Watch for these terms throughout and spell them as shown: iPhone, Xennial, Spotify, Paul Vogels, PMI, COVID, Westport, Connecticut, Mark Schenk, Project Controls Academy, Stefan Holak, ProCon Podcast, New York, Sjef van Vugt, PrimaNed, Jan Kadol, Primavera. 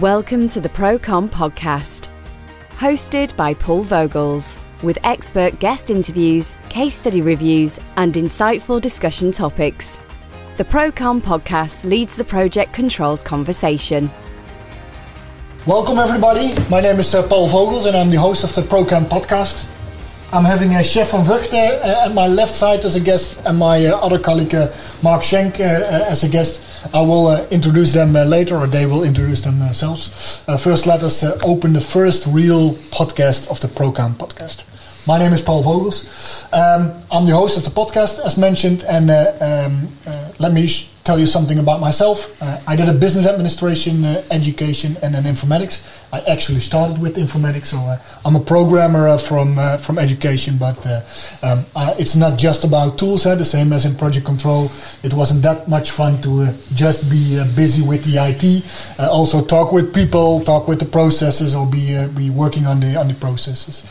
Welcome to the ProCon Podcast, hosted by Paul Vogels, with expert guest interviews, case study reviews, and insightful discussion topics. The ProCon Podcast leads the Project Controls conversation. Welcome everybody, my name is Paul Vogels and I'm the host of the ProCon Podcast. I'm having Sjef van Vugt at my left side as a guest and my other colleague Mark Schenk as a guest. I will introduce them later, or they will introduce themselves. First, let us open the first real podcast of the ProCon Podcast. My name is Paul Vogels. I'm the host of the podcast, as mentioned, and let me tell you something about myself. I did a business administration, education, and then informatics. I actually started with informatics, so I'm a programmer from education, but it's not just about tools, the same as in Project Control. It wasn't that much fun to just be busy with the IT, also talk with people, talk with the processes, or be working on the processes.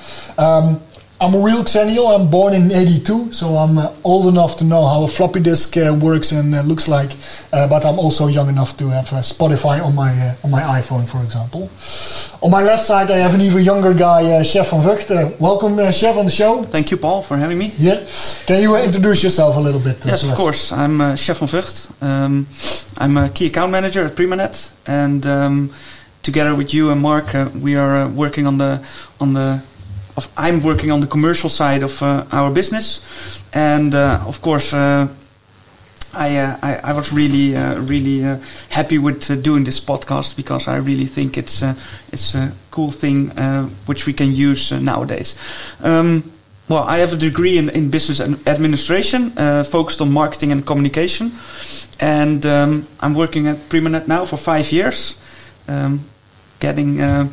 I'm a real Xennial. I'm born in 82, so I'm old enough to know how a floppy disk works and looks like. But I'm also young enough to have Spotify on my iPhone, for example. On my left side, I have an even younger guy, Sjef van Vugt. Welcome, Sjef, on the show. Thank you, Paul, for having me. Yeah. Can you introduce yourself a little bit? Yes, of course. I'm Sjef van Vugt. I'm a key account manager at PrimaNed, and together with you and Mark, we are working on the. I'm working on the commercial side of our business, and of course, I was really happy with doing this podcast, because I really think it's a cool thing which we can use nowadays. Well, I have a degree in business administration, focused on marketing and communication, and I'm working at PrimaNed now for 5 years, getting.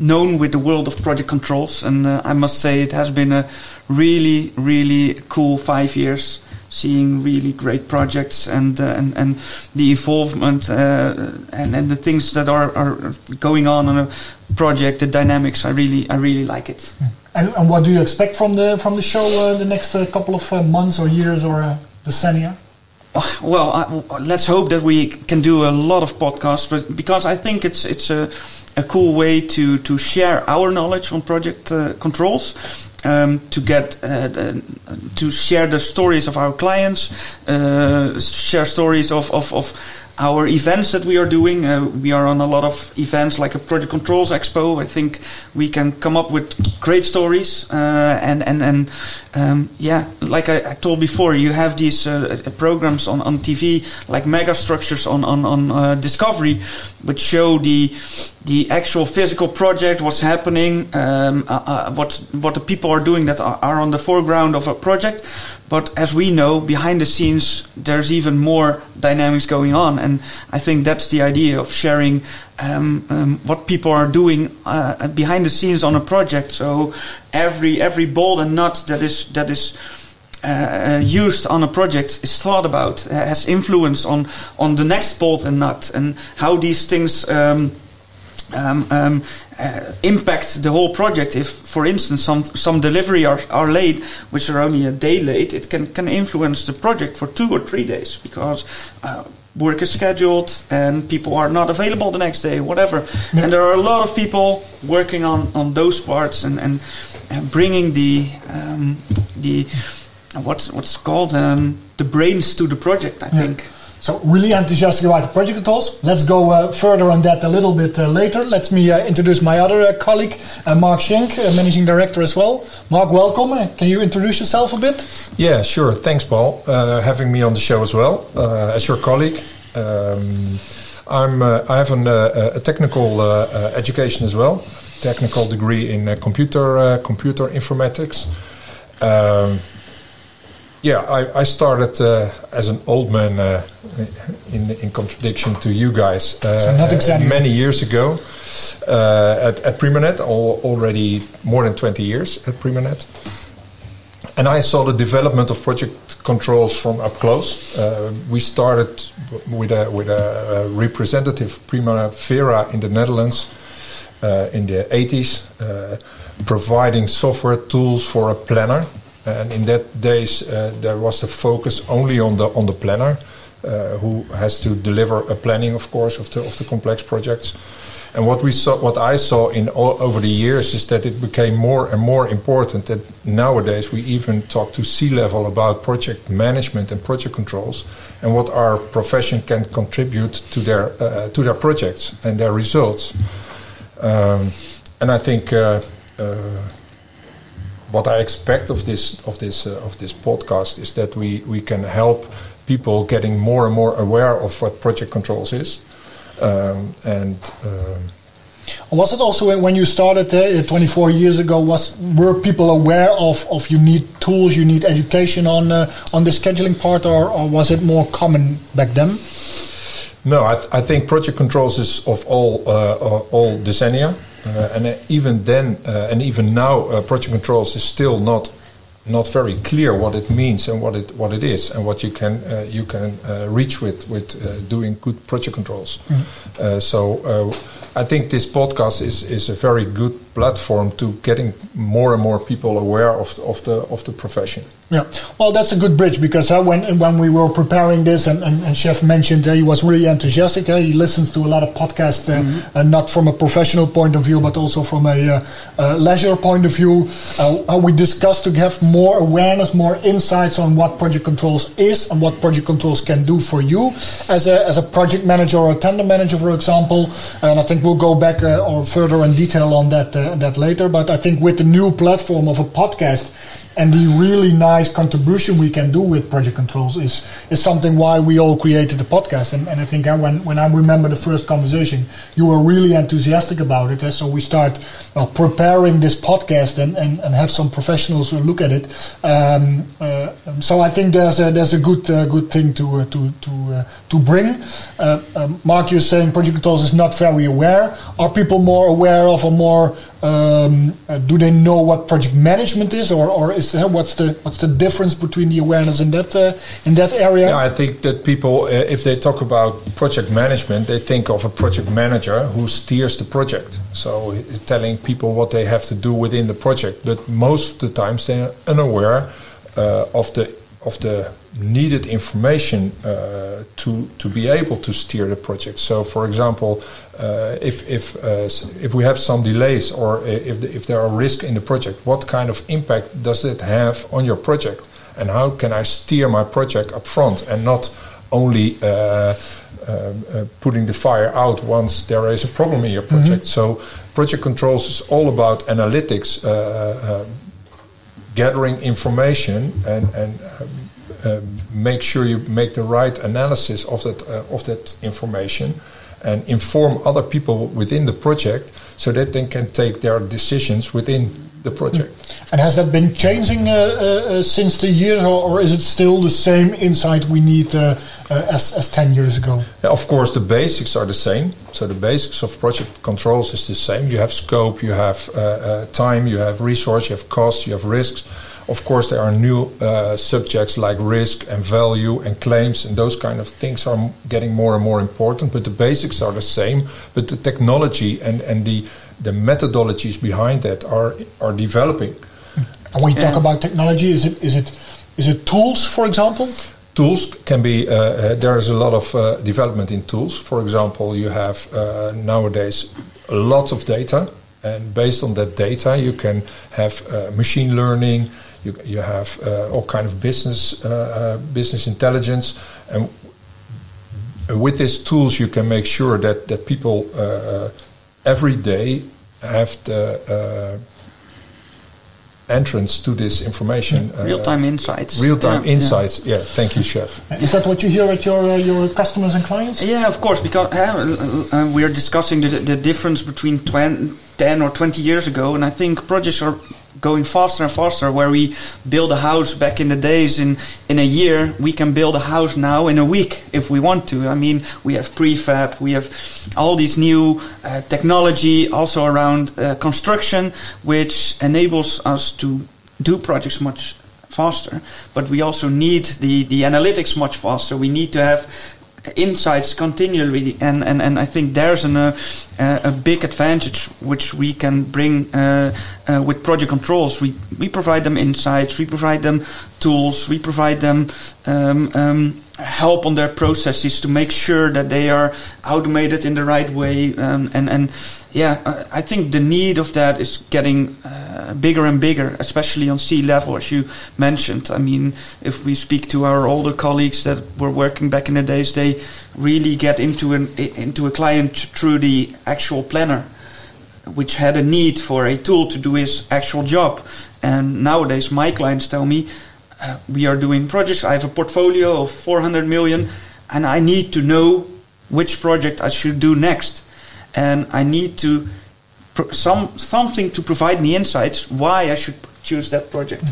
Known with the world of project controls, and I must say it has been a really, really cool 5 years, seeing really great projects and the involvement and the things that are going on a project, the dynamics. I really like it. Yeah. And what do you expect from the show the next couple of months or years or decennia? Well, let's hope that we can do a lot of podcasts, but because I think it's a cool way to share our knowledge on project controls, to get to share the stories of our clients, share stories of our events that we are doing. We are on a lot of events like a Project Controls Expo. I think we can come up with great stories, like I told before, you have these programs on TV like mega structures on Discovery, which show the actual physical project, what's happening, what the people are doing that are on the foreground of a project. But as we know, behind the scenes, there's even more dynamics going on. And I think that's the idea of sharing what people are doing behind the scenes on a project. So every bolt and nut that is used on a project is thought about, has influence on the next bolt and nut, and how these things impact the whole project. If, for instance, some delivery are late, which are only a day late, it can influence the project for 2 or 3 days, because work is scheduled and people are not available the next day, whatever. Yeah. And there are a lot of people working on those parts and bringing the what's called the brains to the project, I think. So really enthusiastic about the project controls. Let's go further on that a little bit later. Let me introduce my other colleague, Mark Schenk, Managing Director as well. Mark, welcome. Can you introduce yourself a bit? Yeah, sure. Thanks, Paul, having me on the show as well, as your colleague. I have a technical education as well, technical degree in computer informatics. Yeah, I started as an old man, in contradiction to you guys, many years ago at PrimaNed, already more than 20 years at PrimaNed. And I saw the development of project controls from up close. We started with a representative Primavera in the Netherlands in the 80s, providing software tools for a planner. And in that days, there was the focus only on the planner, who has to deliver a planning, of course, of the complex projects. And what I saw in all over the years is that it became more and more important that nowadays we even talk to C-level about project management and project controls and what our profession can contribute to their projects and their results. And I think what I expect of this podcast is that we can help people getting more and more aware of what project controls is. Was it also when you started 24 years ago? Were people aware of you need tools, you need education on the scheduling part, or was it more common back then? No, I think project controls is of all decennia, and even then and even now, project controls is still not very clear what it means and what it is and what you can reach with doing good project controls. Mm-hmm. So I think this podcast is a very good platform to getting more and more people aware of the profession. Yeah, well, that's a good bridge because when we were preparing this and Sjef mentioned he was really enthusiastic. He listens to a lot of podcasts, mm-hmm. and not from a professional point of view, but also from a leisure point of view. We discussed to have more awareness, more insights on what project controls is and what project controls can do for you as a project manager or a tender manager, for example. And I think we'll go back or further in detail on that later. But I think with the new platform of a podcast and the really nice contribution we can do with project controls is something why we all created the podcast. And I think when I remember the first conversation, you were really enthusiastic about it. So we start preparing this podcast and have some professionals look at it. So I think there's a good thing to bring. Mark, you're saying project controls is not very aware. Are people more aware of or more? Do they know what project management is, or is what's the difference between the awareness in that area? Yeah, I think that people, if they talk about project management, they think of a project manager who steers the project, so telling people what they have to do within the project. But most of the times they are unaware of the needed information to be able to steer the project. So, for example, if we have some delays or if there are risks in the project, what kind of impact does it have on your project? And how can I steer my project up front and not only putting the fire out once there is a problem in your project? Mm-hmm. So project controls is all about analytics, gathering information and make sure you make the right analysis of that information and inform other people within the project so that they can take their decisions within the project. And has that been changing since the years, or is it still the same insight we need as 10 years ago? Yeah, of course, the basics are the same. So the basics of project controls is the same. You have scope, you have time, you have resource, you have cost, you have risks. Of course, there are new subjects like risk and value and claims, and those kind of things are getting more and more important. But the basics are the same. But the technology and the methodologies behind that are developing. And when you talk about technology, is it tools, for example? Tools can be. There is a lot of development in tools. For example, you have nowadays a lot of data, and based on that data, you can have machine learning. You have all kind of business intelligence, and with these tools you can make sure that people every day have the entrance to this information. Real-time insights. Real-time insights. Yeah. Thank you, Sjef. Is that what you hear at your customers and clients? Yeah, of course. Because we are discussing the difference between 10 or 20 years ago, and I think projects are going faster and faster. Where we build a house back in the days in a year, we can build a house now in a week if we want to. I mean, we have prefab, we have all these new technology also around construction, which enables us to do projects much faster. But we also need the analytics much faster. We need to have insights continually, and I think there's a big advantage which we can bring with project controls. We provide them insights, we provide them tools, we provide them help on their processes to make sure that they are automated in the right way. And I think the need of that is getting bigger and bigger, especially on C-level, as you mentioned. I mean, if we speak to our older colleagues that were working back in the days, they really get into a client through the actual planner, which had a need for a tool to do his actual job. And nowadays, my clients tell me, we are doing projects. I have a portfolio of 400 million, and I need to know which project I should do next. And I need to something to provide me insights why I should choose that project.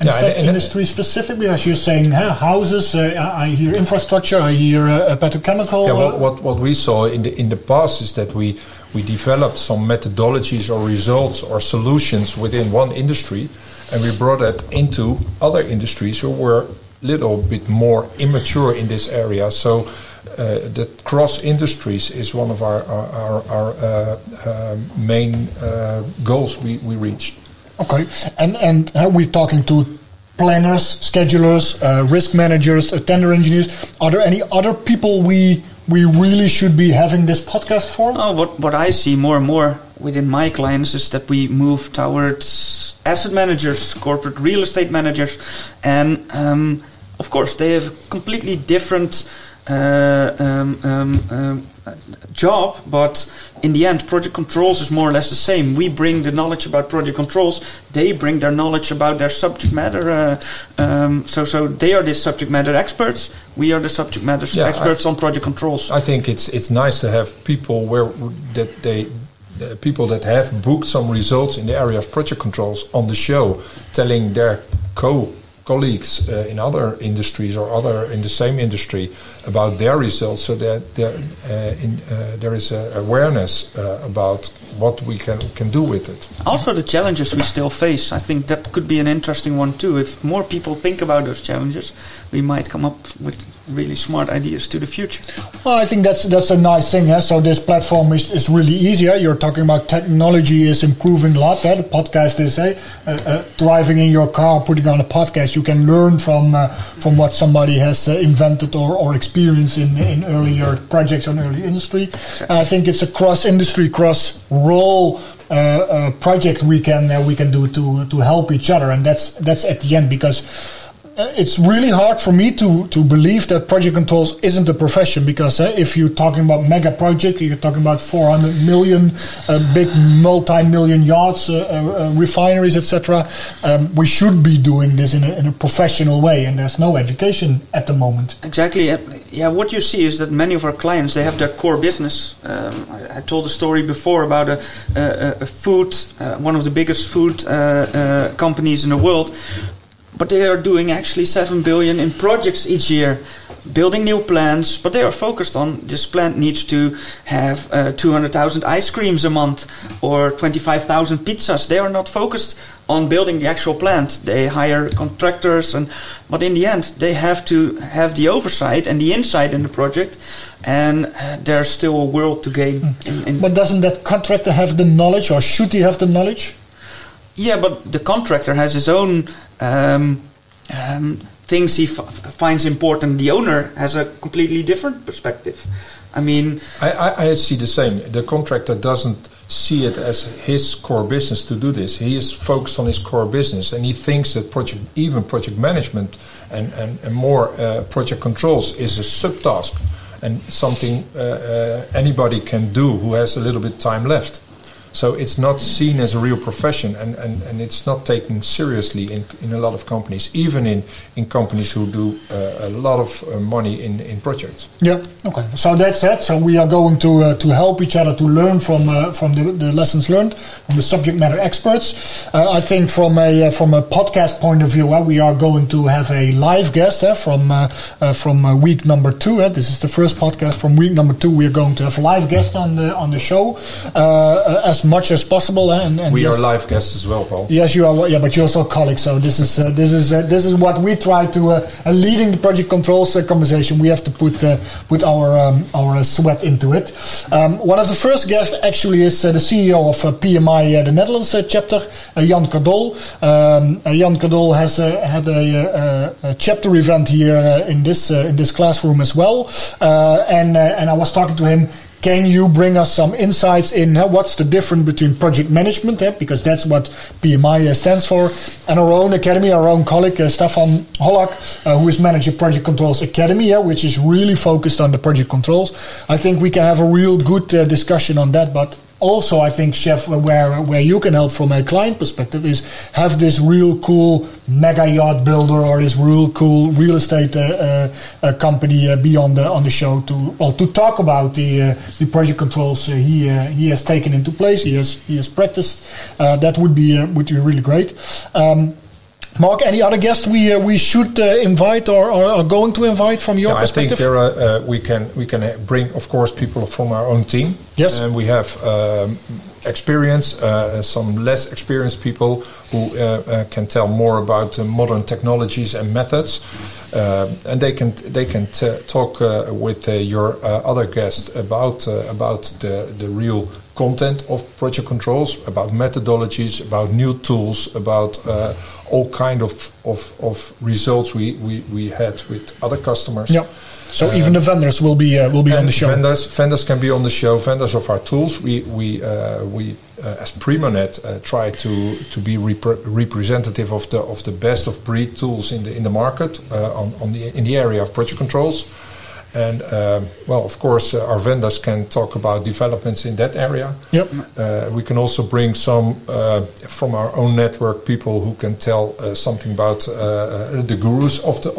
And is that industry specifically, as you're saying, houses? I hear infrastructure. I hear petrochemical. Yeah, what we saw in the past is that we developed some methodologies or results or solutions within one industry, and we brought that into other industries who were a little bit more immature in this area. So the cross industries is one of our main goals we reached. Okay, and we're talking to planners, schedulers, risk managers, tender engineers. Are there any other people we really should be having this podcast for? Oh, what I see more and more within my clients is that we move towards asset managers, corporate real estate managers, and of course they have a completely different job, but in the end project controls is more or less the same. We bring the knowledge about project controls, they bring their knowledge about their subject matter, so they are the subject matter experts, we are the subject matter experts on project controls. I think it's nice to have people people that have booked some results in the area of project controls on the show, telling their colleagues in other industries or other in the same industry about their results, so that there is awareness about what we can do with it. Also the challenges we still face. I think that could be an interesting one too. If more people think about those challenges, we might come up with really smart ideas to the future. Well, I think that's a nice thing. Yeah? So this platform is really easy. Yeah? You're talking about technology is improving a lot. Yeah? The podcast is driving in your car, putting on a podcast. You can learn from what somebody has invented or experienced in earlier projects or early industry. And I think it's a cross-industry, cross-role project we can do to help each other, and that's at the end, because it's really hard for me to believe that project controls isn't a profession, because if you're talking about mega project, you're talking about 400 million, big multi-million yards, refineries, etc. We should be doing this in a professional way, and there's no education at the moment. Exactly. Yeah, what you see is that many of our clients, they have their core business. I told a story before about a food, one of the biggest food companies in the world. But they are doing actually 7 billion in projects each year, building new plants. But they are focused on this plant needs to have 200,000 ice creams a month or 25,000 pizzas. They are not focused on building the actual plant. They hire contractors, but in the end they have to have the oversight and the insight in the project. And there's still a world to gain. But doesn't that contractor have the knowledge, or should he have the knowledge? Yeah, but the contractor has his own things he finds important. The owner has a completely different perspective. I mean, I see the same. The contractor doesn't see it as his core business to do this. He is focused on his core business, and he thinks that project management and more project controls is a subtask and something anybody can do who has a little bit time left. So it's not seen as a real profession, and it's not taken seriously in a lot of companies, even in companies who do a lot of money in projects. Yeah, okay. So that's it. So we are going to help each other to learn from the lessons learned from the subject matter experts. I think from a podcast point of view, we are going to have a live guest from week number 2. This is the first podcast from week number 2. We are going to have a live guest on the show. As much as possible. And we are live guests as well, Paul. Yes, you are. Yeah, but you're also colleagues. So this is what we try to leading the project controls conversation. We have to put our sweat into it. One of the first guests actually is the CEO of PMI the Netherlands chapter, Jan Kadol. Jan Kadol has had a chapter event here in this classroom as well, and I was talking to him. Can you bring us some insights in what's the difference between project management, because that's what PMI stands for, and our own academy, our own colleague, Stefan Holak, who is manager Project Controls Academy, which is really focused on the project controls. I think we can have a real good discussion on that, but also I think, Sjef, where you can help from a client perspective is have this real cool mega yacht builder or this real cool real estate company be on the show to talk about the project controls he has taken into place, he has practiced. That would be really great. Mark, any other guests we should invite or are going to invite from your perspective? I think there are, we can bring, of course, people from our own team. Yes, and we have experience, some less experienced people who can tell more about modern technologies and methods, and they can talk with your other guests about the real content of project controls, about methodologies, about new tools, about all kind of results we had with other customers. Yep. So even the vendors will be on the show. Vendors can be on the show. Vendors of our tools. We as PrimaNed try to be representative of the best of breed tools in the market in the area of project controls. And well, of course, our vendors can talk about developments in that area. Yep. We can also bring some from our own network people who can tell something about the gurus of the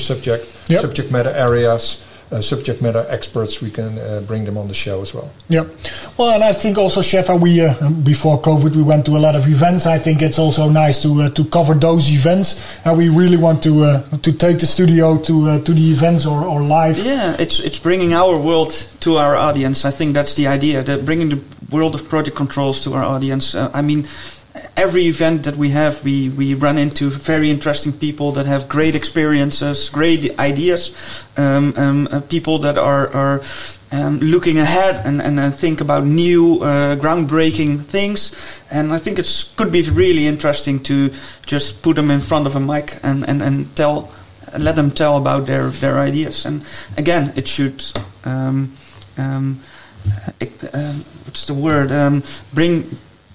subject. Yep. Subject matter areas. Subject matter experts, we can bring them on the show as well. Yeah, well, and I think also, Sjef, we before COVID we went to a lot of events. I think it's also nice to cover those events, and we really want to take the studio to the events or live. Yeah, it's bringing our world to our audience. I think that's the idea, bringing the world of project controls to our audience. I mean, every event that we have, we run into very interesting people that have great experiences, great ideas, people that are looking ahead and think about new groundbreaking things. And I think it could be really interesting to just put them in front of a mic and let them tell about their ideas. And again, it should... what's the word? Bring...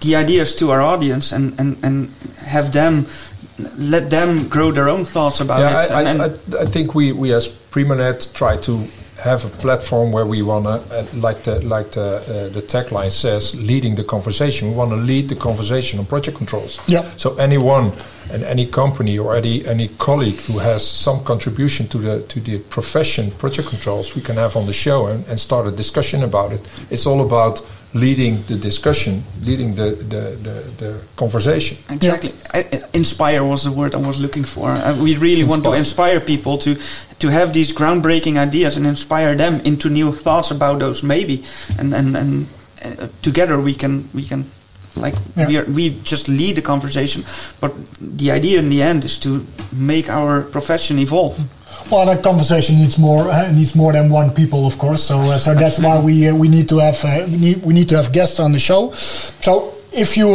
the ideas to our audience and have them let them grow their own thoughts about it. I think we as PrimaNed try to have a platform where we want to, the tagline says, leading the conversation. We want to lead the conversation on project controls. Yeah. So anyone and any company or any colleague who has some contribution to the profession project controls, we can have on the show and start a discussion about it. It's all about leading the discussion, leading the conversation. Exactly. Yeah. Inspire was the word I was looking for. We really want to inspire people to have these groundbreaking ideas and inspire them into new thoughts about those, maybe. And together we can. We just lead the conversation, but the idea in the end is to make our profession evolve. Well, that conversation needs more than one people, of course. So that's why we need to have we need to have guests on the show. So. If you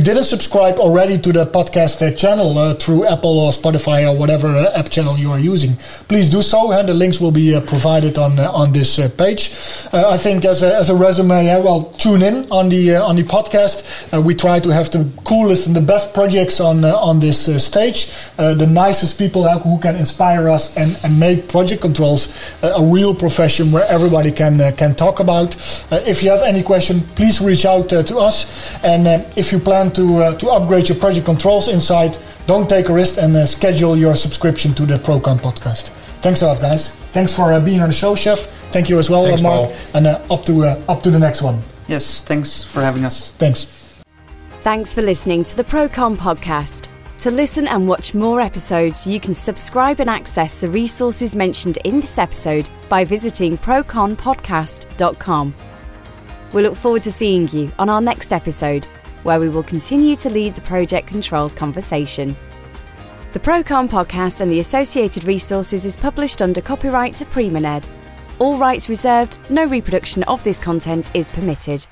didn't subscribe already to the podcast channel through Apple or Spotify or whatever app channel you are using, please do so. The links will be provided on this page. I think as a resume, tune in on the podcast. We try to have the coolest and the best projects on this stage. The nicest people who can inspire us and make project controls a real profession where everybody can talk about. If you have any question, please reach out to us. And if you plan to upgrade your project controls insight, don't take a risk and schedule your subscription to the ProCon podcast. Thanks a lot, guys. Thanks for being on the show, Sjef. Thank you as well, thanks, Mark. Paul. And up to the next one. Yes, thanks for having us. Thanks. Thanks for listening to the ProCon podcast. To listen and watch more episodes, you can subscribe and access the resources mentioned in this episode by visiting proconpodcast.com. We look forward to seeing you on our next episode, where we will continue to lead the Project Controls conversation. The ProCon podcast and the associated resources is published under copyright to PrimaNed. All rights reserved, no reproduction of this content is permitted.